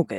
Muggel.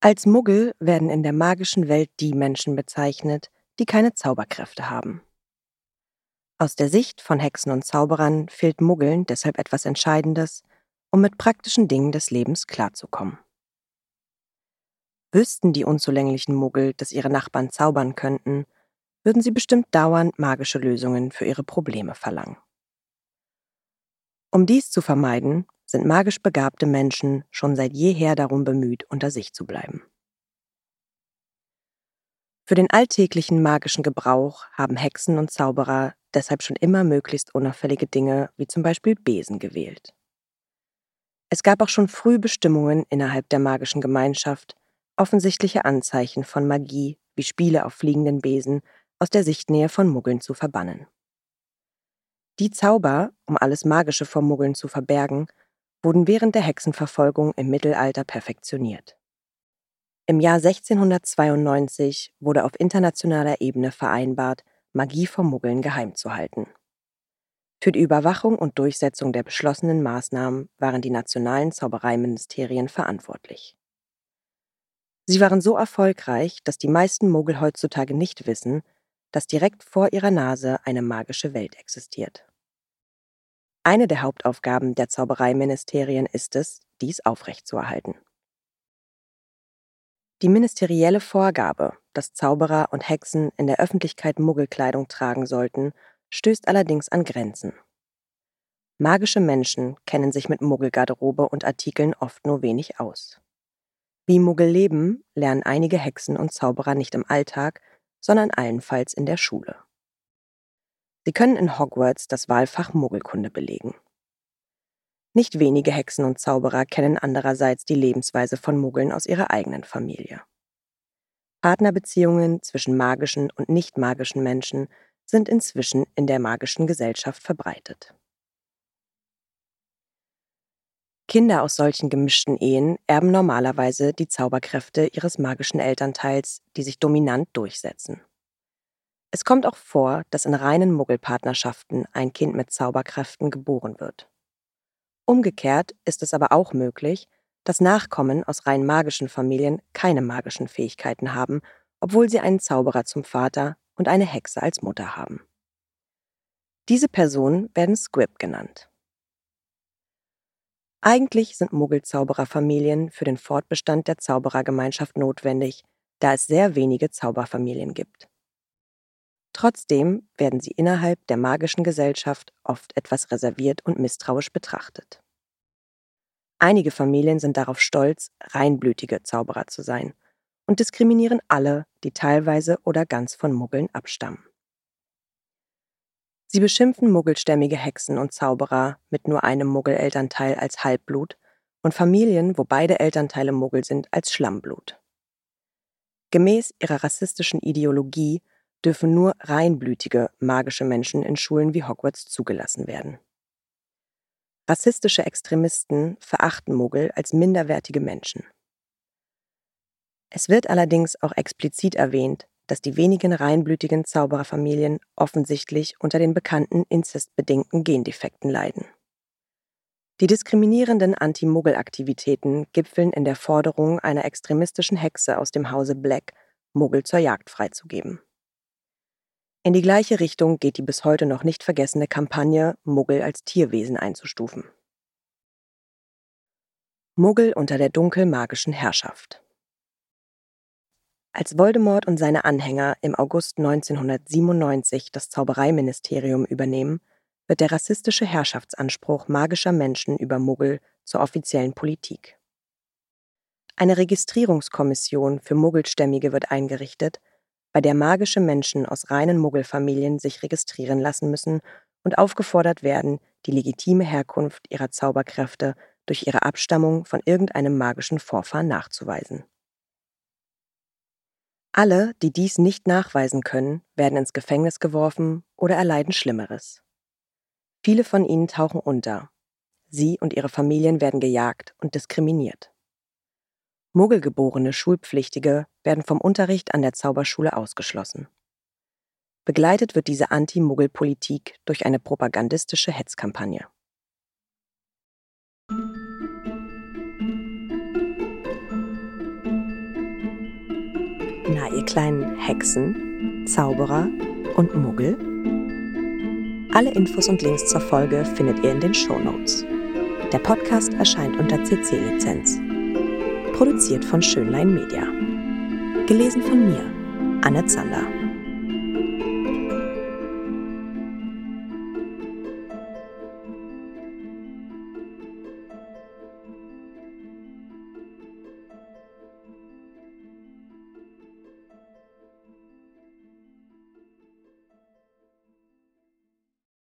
Als Muggel werden in der magischen Welt die Menschen bezeichnet, die keine Zauberkräfte haben. Aus der Sicht von Hexen und Zauberern fehlt Muggeln deshalb etwas Entscheidendes, um mit praktischen Dingen des Lebens klarzukommen. Wüssten die unzulänglichen Muggel, dass ihre Nachbarn zaubern könnten, würden sie bestimmt dauernd magische Lösungen für ihre Probleme verlangen. Um dies zu vermeiden, sind magisch begabte Menschen schon seit jeher darum bemüht, unter sich zu bleiben. Für den alltäglichen magischen Gebrauch haben Hexen und Zauberer deshalb schon immer möglichst unauffällige Dinge wie zum Beispiel Besen gewählt. Es gab auch schon früh Bestimmungen innerhalb der magischen Gemeinschaft, offensichtliche Anzeichen von Magie wie Spiele auf fliegenden Besen aus der Sichtnähe von Muggeln zu verbannen. Die Zauber, um alles Magische vor Muggeln zu verbergen, wurden während der Hexenverfolgung im Mittelalter perfektioniert. Im Jahr 1692 wurde auf internationaler Ebene vereinbart, Magie vor Muggeln geheim zu halten. Für die Überwachung und Durchsetzung der beschlossenen Maßnahmen waren die nationalen Zaubereiministerien verantwortlich. Sie waren so erfolgreich, dass die meisten Muggel heutzutage nicht wissen, dass direkt vor ihrer Nase eine magische Welt existiert. Eine der Hauptaufgaben der Zaubereiministerien ist es, dies aufrechtzuerhalten. Die ministerielle Vorgabe, dass Zauberer und Hexen in der Öffentlichkeit Muggelkleidung tragen sollten, stößt allerdings an Grenzen. Magische Menschen kennen sich mit Muggelgarderobe und Artikeln oft nur wenig aus. Wie Muggel leben, lernen einige Hexen und Zauberer nicht im Alltag, sondern allenfalls in der Schule. Sie können in Hogwarts das Wahlfach Muggelkunde belegen. Nicht wenige Hexen und Zauberer kennen andererseits die Lebensweise von Muggeln aus ihrer eigenen Familie. Partnerbeziehungen zwischen magischen und nicht-magischen Menschen sind inzwischen in der magischen Gesellschaft verbreitet. Kinder aus solchen gemischten Ehen erben normalerweise die Zauberkräfte ihres magischen Elternteils, die sich dominant durchsetzen. Es kommt auch vor, dass in reinen Muggelpartnerschaften ein Kind mit Zauberkräften geboren wird. Umgekehrt ist es aber auch möglich, dass Nachkommen aus rein magischen Familien keine magischen Fähigkeiten haben, obwohl sie einen Zauberer zum Vater und eine Hexe als Mutter haben. Diese Personen werden Squib genannt. Eigentlich sind Muggel-Zaubererfamilien für den Fortbestand der Zauberergemeinschaft notwendig, da es sehr wenige Zauberfamilien gibt. Trotzdem werden sie innerhalb der magischen Gesellschaft oft etwas reserviert und misstrauisch betrachtet. Einige Familien sind darauf stolz, reinblütige Zauberer zu sein und diskriminieren alle, die teilweise oder ganz von Muggeln abstammen. Sie beschimpfen muggelstämmige Hexen und Zauberer mit nur einem Muggelelternteil als Halbblut und Familien, wo beide Elternteile Muggel sind, als Schlammblut. Gemäß ihrer rassistischen Ideologie dürfen nur reinblütige, magische Menschen in Schulen wie Hogwarts zugelassen werden. Rassistische Extremisten verachten Muggel als minderwertige Menschen. Es wird allerdings auch explizit erwähnt, dass die wenigen reinblütigen Zaubererfamilien offensichtlich unter den bekannten inzestbedingten Gendefekten leiden. Die diskriminierenden Anti-Muggel-Aktivitäten gipfeln in der Forderung einer extremistischen Hexe aus dem Hause Black, Muggel zur Jagd freizugeben. In die gleiche Richtung geht die bis heute noch nicht vergessene Kampagne, Muggel als Tierwesen einzustufen. Muggel unter der dunkelmagischen Herrschaft. Als Voldemort und seine Anhänger im August 1997 das Zaubereiministerium übernehmen, wird der rassistische Herrschaftsanspruch magischer Menschen über Muggel zur offiziellen Politik. Eine Registrierungskommission für Muggelstämmige wird eingerichtet, bei der magische Menschen aus reinen Muggelfamilien sich registrieren lassen müssen, und aufgefordert werden, die legitime Herkunft ihrer Zauberkräfte durch ihre Abstammung von irgendeinem magischen Vorfahren nachzuweisen. Alle, die dies nicht nachweisen können, werden ins Gefängnis geworfen oder erleiden Schlimmeres. Viele von ihnen tauchen unter. Sie und ihre Familien werden gejagt und diskriminiert. Muggelgeborene Schulpflichtige werden vom Unterricht an der Zauberschule ausgeschlossen. Begleitet wird diese Anti-Muggel-Politik durch eine propagandistische Hetzkampagne. Na, ihr kleinen Hexen, Zauberer und Muggel? Alle Infos und Links zur Folge findet ihr in den Shownotes. Der Podcast erscheint unter CC-Lizenz. Produziert von Schønlein Media. Gelesen von mir, Anne Zander.